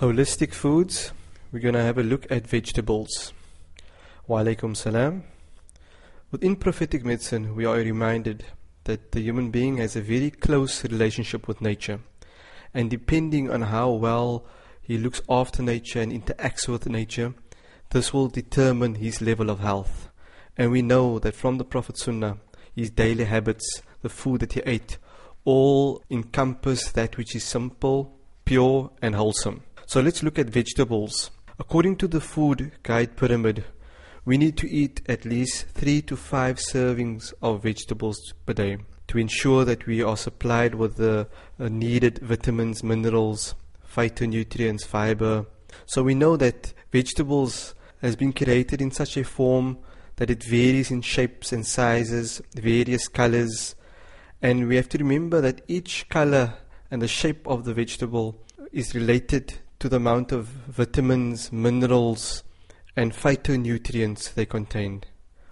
Holistic foods. We're going to have a look at vegetables. Wa alaikum salam. Within prophetic medicine, we are reminded that the human being has a very close relationship with nature. And depending on how well he looks after nature and interacts with nature, this will determine his level of health. And we know that from the Prophet Sunnah, his daily habits, the food that he ate, all encompass that which is simple, pure and wholesome. So let's look at vegetables. According to the food guide pyramid, we need to eat at least 3 to 5 servings of vegetables per day to ensure that we are supplied with the needed vitamins, minerals, phytonutrients, fiber. So we know that vegetables has been created in such a form that it varies in shapes and sizes, various colors. And we have to remember that each color and the shape of the vegetable is related to the amount of vitamins, minerals, and phytonutrients they contain.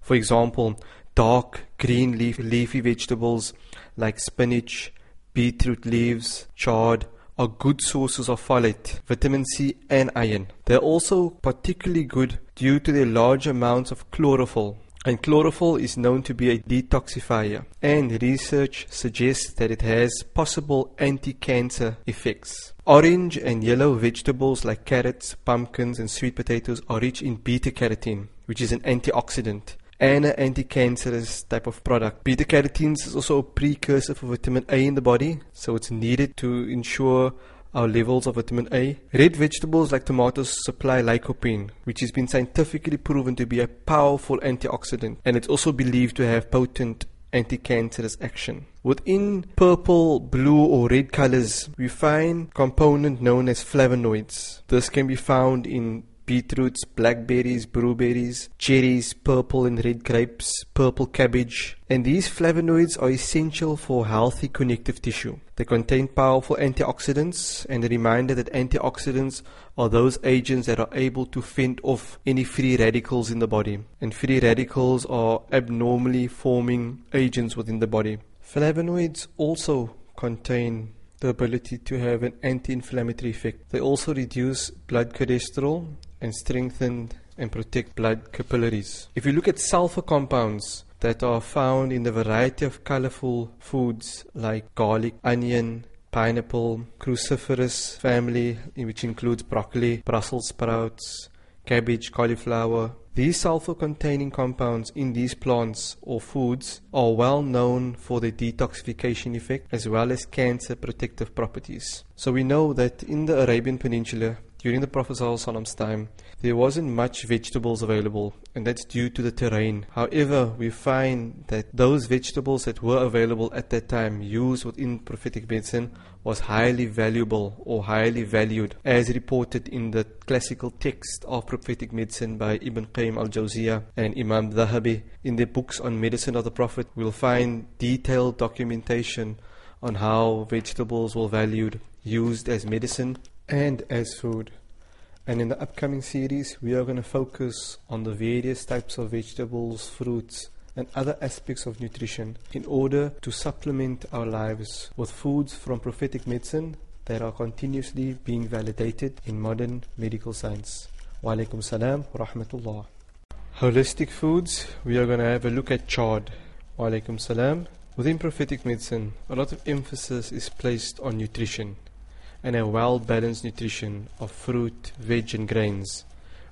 For example, dark green leafy vegetables like spinach, beetroot leaves, chard are good sources of folate, vitamin C and iron. They are also particularly good due to their large amounts of chlorophyll. And chlorophyll is known to be a detoxifier, and research suggests that it has possible anti-cancer effects. Orange and yellow vegetables like carrots, pumpkins and sweet potatoes are rich in beta-carotene, which is an antioxidant and an anti-cancerous type of product. Beta-carotene is also a precursor for vitamin A in the body, so it's needed to ensure our levels of vitamin A. Red vegetables like tomatoes supply lycopene, which has been scientifically proven to be a powerful antioxidant, and it's also believed to have potent anti-cancerous action. Within purple, blue or red colors, we find a component known as flavonoids. This can be found in beetroots, blackberries, blueberries, cherries, purple and red grapes, purple cabbage. And these flavonoids are essential for healthy connective tissue. They contain powerful antioxidants, and a reminder that antioxidants are those agents that are able to fend off any free radicals in the body. And free radicals are abnormally forming agents within the body. Flavonoids also contain the ability to have an anti-inflammatory effect. They also reduce blood cholesterol and strengthen and protect blood capillaries. If you look at sulfur compounds that are found in the variety of colorful foods like garlic, onion, pineapple, cruciferous family, which includes broccoli, Brussels sprouts, cabbage, cauliflower. These sulfur-containing compounds in these plants or foods are well known for their detoxification effect as well as cancer protective properties. So we know that in the Arabian Peninsula during the Prophet ﷺ's time, there wasn't much vegetables available, and that's due to the terrain. However, we find that those vegetables that were available at that time used within prophetic medicine was highly valuable or highly valued, as reported in the classical text of prophetic medicine by Ibn Qayyim al-Jawziyyah and Imam Zahabi. In their books on medicine of the Prophet, we'll find detailed documentation on how vegetables were valued, used as medicine and as food. And in the upcoming series we are going to focus on the various types of vegetables, fruits and other aspects of nutrition in order to supplement our lives with foods from prophetic medicine that are continuously being validated in modern medical science. Wa alaikum salam wa rahmatullah. Holistic foods, we are going to have a look at chard. Wa alaikum salam. Within prophetic medicine, a lot of emphasis is placed on nutrition and a well-balanced nutrition of fruit, veg and grains.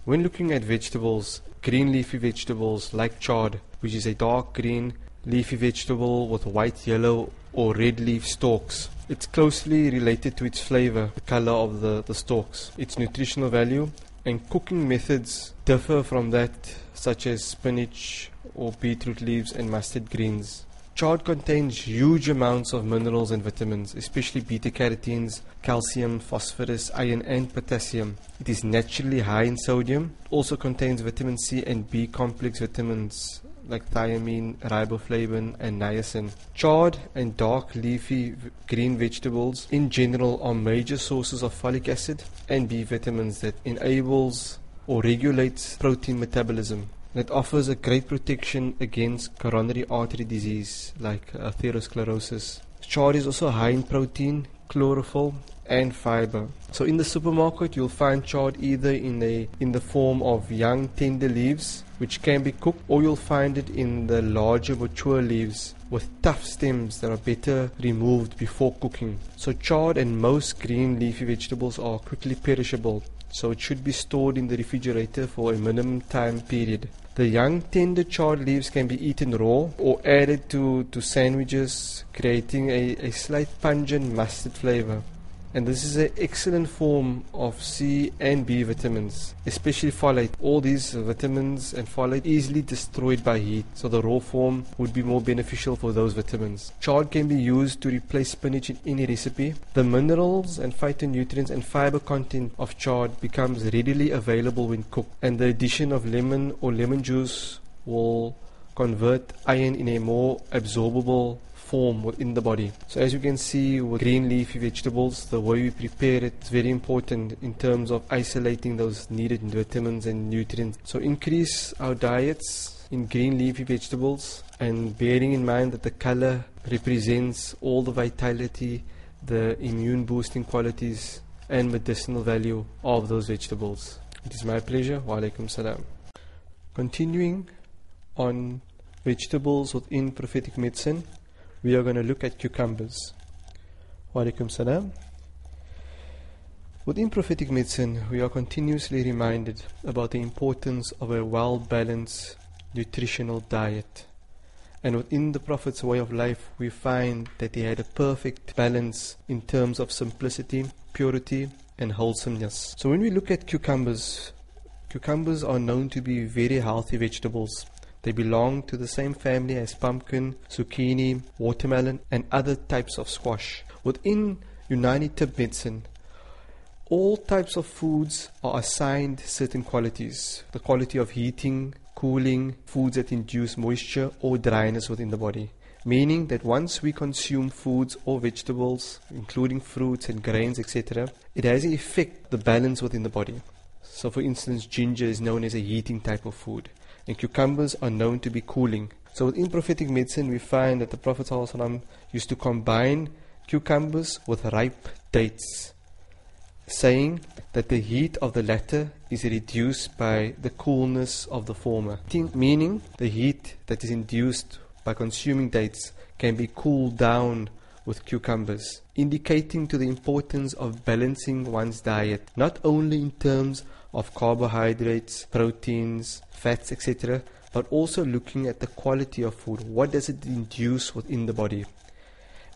When looking at vegetables, green leafy vegetables like chard, which is a dark green leafy vegetable with white, yellow or red leaf stalks, it's closely related to its flavor, the color of the stalks, its nutritional value, and cooking methods differ from that such as spinach or beetroot leaves and mustard greens. Chard contains huge amounts of minerals and vitamins, especially beta-carotenes, calcium, phosphorus, iron and potassium. It is naturally high in sodium. It also contains vitamin C and B complex vitamins like thiamine, riboflavin and niacin. Chard and dark leafy green vegetables in general are major sources of folic acid and B vitamins that enables or regulates protein metabolism. It offers a great protection against coronary artery disease like atherosclerosis. Chard is also high in protein, chlorophyll and fiber. So in the supermarket you'll find chard either in the form of young tender leaves which can be cooked, or you'll find it in the larger mature leaves with tough stems that are better removed before cooking. So chard and most green leafy vegetables are quickly perishable, so it should be stored in the refrigerator for a minimum time period. The young tender chard leaves can be eaten raw or added to sandwiches, creating a slight pungent mustard flavor. And this is an excellent form of C and B vitamins, especially folate. All these vitamins and folate easily destroyed by heat, so the raw form would be more beneficial for those vitamins. Chard can be used to replace spinach in any recipe. The minerals and phytonutrients and fiber content of chard becomes readily available when cooked, and the addition of lemon or lemon juice will convert iron in a more absorbable form within the body. So as you can see with green leafy vegetables, the way we prepare it is very important in terms of isolating those needed vitamins and nutrients. So increase our diets in green leafy vegetables, and bearing in mind that the color represents all the vitality, the immune boosting qualities and medicinal value of those vegetables. It is my pleasure. Wa alaikum salam. Continuing on vegetables within prophetic medicine, we are going to look at cucumbers. Wa alaikum salam. Within prophetic medicine, we are continuously reminded about the importance of a well-balanced nutritional diet. And within the Prophet's way of life, we find that he had a perfect balance in terms of simplicity, purity, and wholesomeness. So when we look at cucumbers, cucumbers are known to be very healthy vegetables. They belong to the same family as pumpkin, zucchini, watermelon and other types of squash. Within Unani-Tibb Medicine, all types of foods are assigned certain qualities. The quality of heating, cooling, foods that induce moisture or dryness within the body. Meaning that once we consume foods or vegetables, including fruits and grains, etc., it has an effect the balance within the body. So for instance, ginger is known as a heating type of food, and cucumbers are known to be cooling. So within prophetic medicine we find that the Prophet ﷺ used to combine cucumbers with ripe dates, saying that the heat of the latter is reduced by the coolness of the former. Meaning the heat that is induced by consuming dates can be cooled down with cucumbers, indicating to the importance of balancing one's diet, not only in terms of carbohydrates, proteins, fats, etc., but also looking at the quality of food. What does it induce within the body?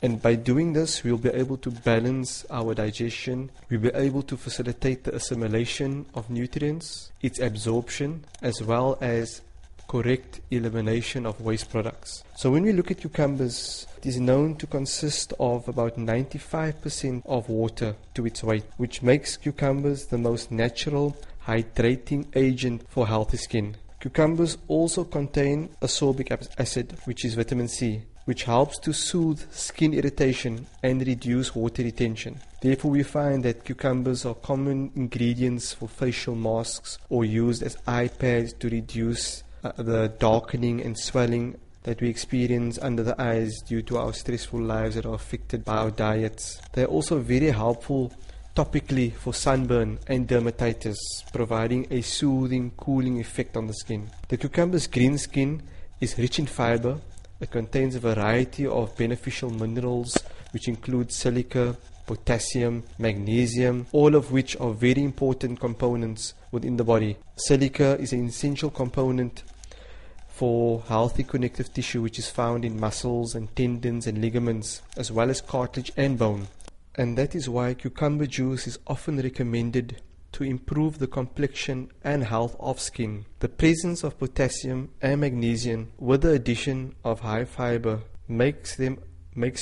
And by doing this, we'll be able to balance our digestion, we'll be able to facilitate the assimilation of nutrients, its absorption, as well as correct elimination of waste products. So when we look at cucumbers, it is known to consist of about 95% of water to its weight, which makes cucumbers the most natural hydrating agent for healthy skin. Cucumbers also contain ascorbic acid, which is vitamin C, which helps to soothe skin irritation and reduce water retention. Therefore, we find that cucumbers are common ingredients for facial masks or used as eye pads to reduce the darkening and swelling that we experience under the eyes due to our stressful lives that are affected by our diets. They are also very helpful topically for sunburn and dermatitis, providing a soothing, cooling effect on the skin. The cucumber's green skin is rich in fiber. It contains a variety of beneficial minerals which include silica, potassium, magnesium, all of which are very important components within the body. Silica is an essential component for healthy connective tissue, which is found in muscles and tendons and ligaments, as well as cartilage and bone. And that is why cucumber juice is often recommended to improve the complexion and health of skin. The presence of potassium and magnesium with the addition of high fiber makes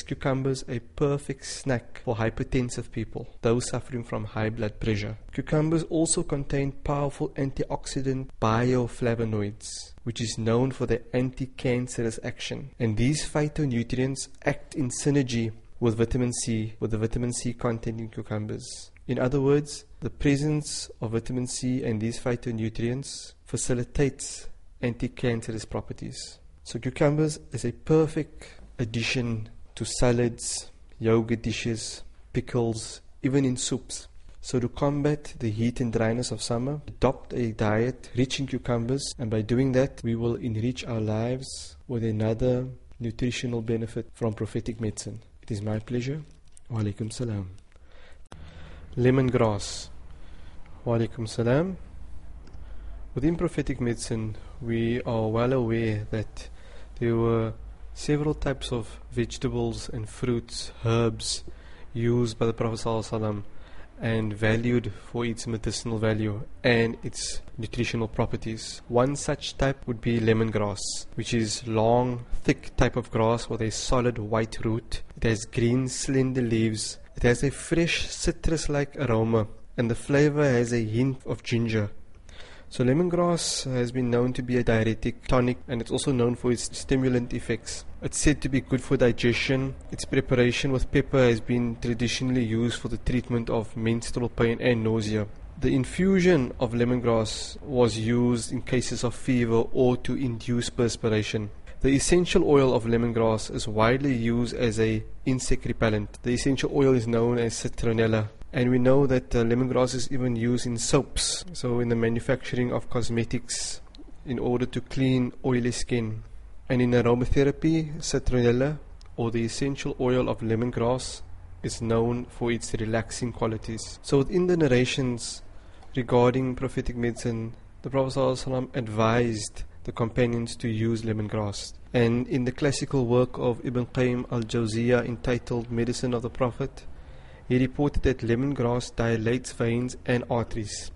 cucumbers a perfect snack for hypertensive people, those suffering from high blood pressure. Cucumbers also contain powerful antioxidant bioflavonoids, which is known for their anti-cancerous action. And these phytonutrients act in synergy with vitamin C, with the vitamin C content in cucumbers. In other words, the presence of vitamin C and these phytonutrients facilitates anti-cancerous properties. So cucumbers is a perfect addition to salads, yogurt dishes, pickles, even in soups. So to combat the heat and dryness of summer, adopt a diet rich in cucumbers, and by doing that we will enrich our lives with another nutritional benefit from prophetic medicine. It is my pleasure. Wa alaikum salam. Lemongrass. Wa alaikum salam. Within prophetic medicine we are well aware that there were several types of vegetables and fruits, herbs used by the Prophet ﷺ and valued for its medicinal value and its nutritional properties. One such type would be lemongrass, which is long, thick type of grass with a solid white root. It has green, slender leaves. It has a fresh, citrus-like aroma, and the flavor has a hint of ginger. So lemongrass has been known to be a diuretic, tonic, and it's also known for its stimulant effects. It's said to be good for digestion. Its preparation with pepper has been traditionally used for the treatment of menstrual pain and nausea. The infusion of lemongrass was used in cases of fever or to induce perspiration. The essential oil of lemongrass is widely used as an insect repellent. The essential oil is known as citronella. And we know that lemongrass is even used in soaps, so in the manufacturing of cosmetics in order to clean oily skin. And in aromatherapy, citronella, or the essential oil of lemongrass, is known for its relaxing qualities. So within the narrations regarding prophetic medicine, the Prophet ﷺ advised the companions to use lemongrass. And in the classical work of Ibn Qayyim al-Jawziyyah entitled Medicine of the Prophet, he reported that lemongrass dilates veins and arteries.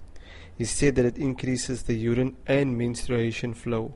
He said that it increases the urine and menstruation flow.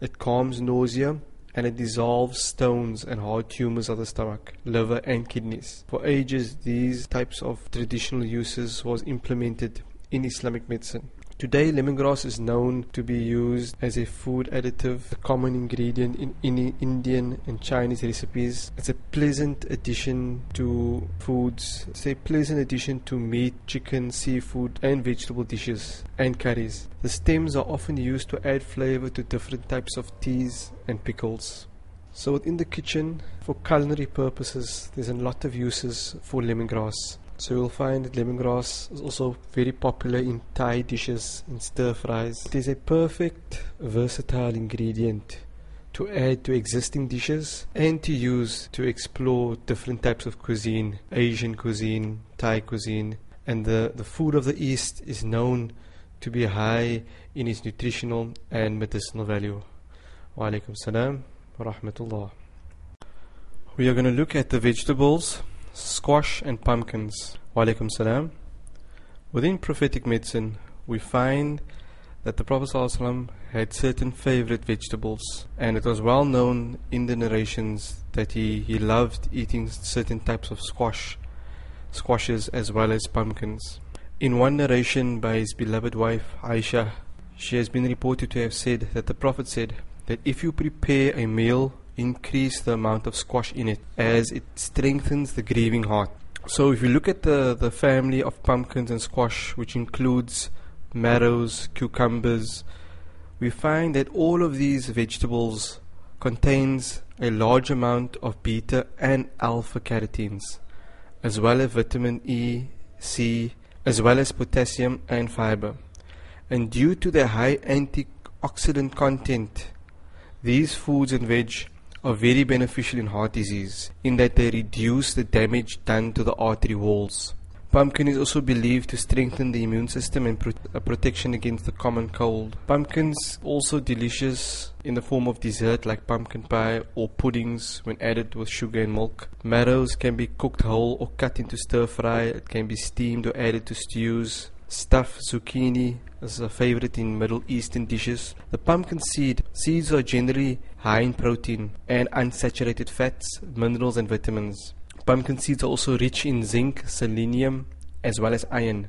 It calms nausea, and it dissolves stones and hard tumors of the stomach, liver and kidneys. For ages, these types of traditional uses was implemented in Islamic medicine. Today, lemongrass is known to be used as a food additive, a common ingredient in Indian and Chinese recipes. It's a pleasant addition to foods. It's a pleasant addition to meat, chicken, seafood, and vegetable dishes and curries. The stems are often used to add flavor to different types of teas and pickles. So within the kitchen, for culinary purposes, there's a lot of uses for lemongrass. So you'll find that lemongrass is also very popular in Thai dishes, in stir fries. It is a perfect versatile ingredient to add to existing dishes and to use to explore different types of cuisine, Asian cuisine, Thai cuisine. And the food of the East is known to be high in its nutritional and medicinal value. Wa alaikum salam wa rahmatullah. We are going to look at the vegetables, squash and pumpkins. Wa alaikum salam. Within prophetic medicine, we find that the Prophet ﷺ had certain favorite vegetables, and it was well known in the narrations that he loved eating certain types of squashes as well as pumpkins. In one narration by his beloved wife Aisha, she has been reported to have said that the Prophet said that if you prepare a meal, increase the amount of squash in it, as it strengthens the grieving heart. So if you look at the family of pumpkins and squash, which includes marrows, cucumbers, we find that all of these vegetables contains a large amount of beta and alpha carotenes, as well as vitamin E, C, as well as potassium and fiber. And due to their high antioxidant content, these foods and veg are very beneficial in heart disease, in that they reduce the damage done to the artery walls. Pumpkin is also believed to strengthen the immune system and protection against the common cold. Pumpkins also delicious in the form of dessert like pumpkin pie or puddings when added with sugar and milk. Marrows can be cooked whole or cut into stir fry. It can be steamed or added to stews. Stuffed zucchini is a favorite in Middle Eastern dishes. The pumpkin seeds are generally high in protein and unsaturated fats, minerals and vitamins. Pumpkin seeds are also rich in zinc, selenium as well as iron,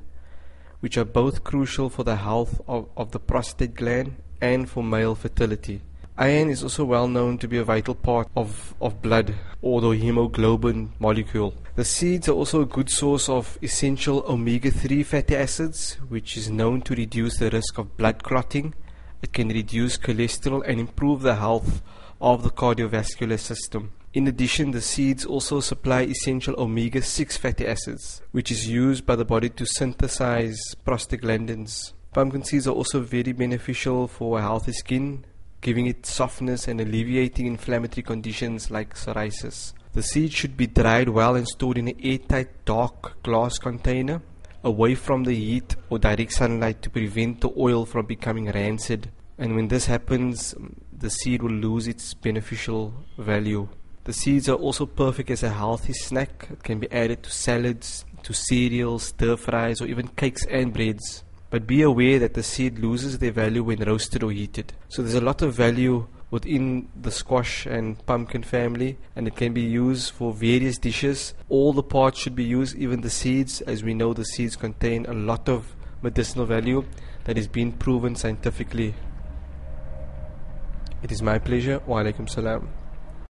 which are both crucial for the health of the prostate gland and for male fertility. Iron is also well known to be a vital part of blood, or the hemoglobin molecule. The seeds are also a good source of essential omega-3 fatty acids, which is known to reduce the risk of blood clotting. It can reduce cholesterol and improve the health of the cardiovascular system. In addition, the seeds also supply essential omega-6 fatty acids, which is used by the body to synthesize prostaglandins. Pumpkin seeds are also very beneficial for a healthy skin, giving it softness and alleviating inflammatory conditions like psoriasis. The seeds should be dried well and stored in an airtight dark glass container, away from the heat or direct sunlight, to prevent the oil from becoming rancid. And when this happens, the seed will lose its beneficial value. The seeds are also perfect as a healthy snack. It can be added to salads, to cereals, stir fries, or even cakes and breads. But be aware that the seed loses their value when roasted or heated. So there's a lot of value within the squash and pumpkin family, and it can be used for various dishes. All the parts should be used, even the seeds, as we know the seeds contain a lot of medicinal value that is being proven scientifically. It is my pleasure. Wa alaikum salam.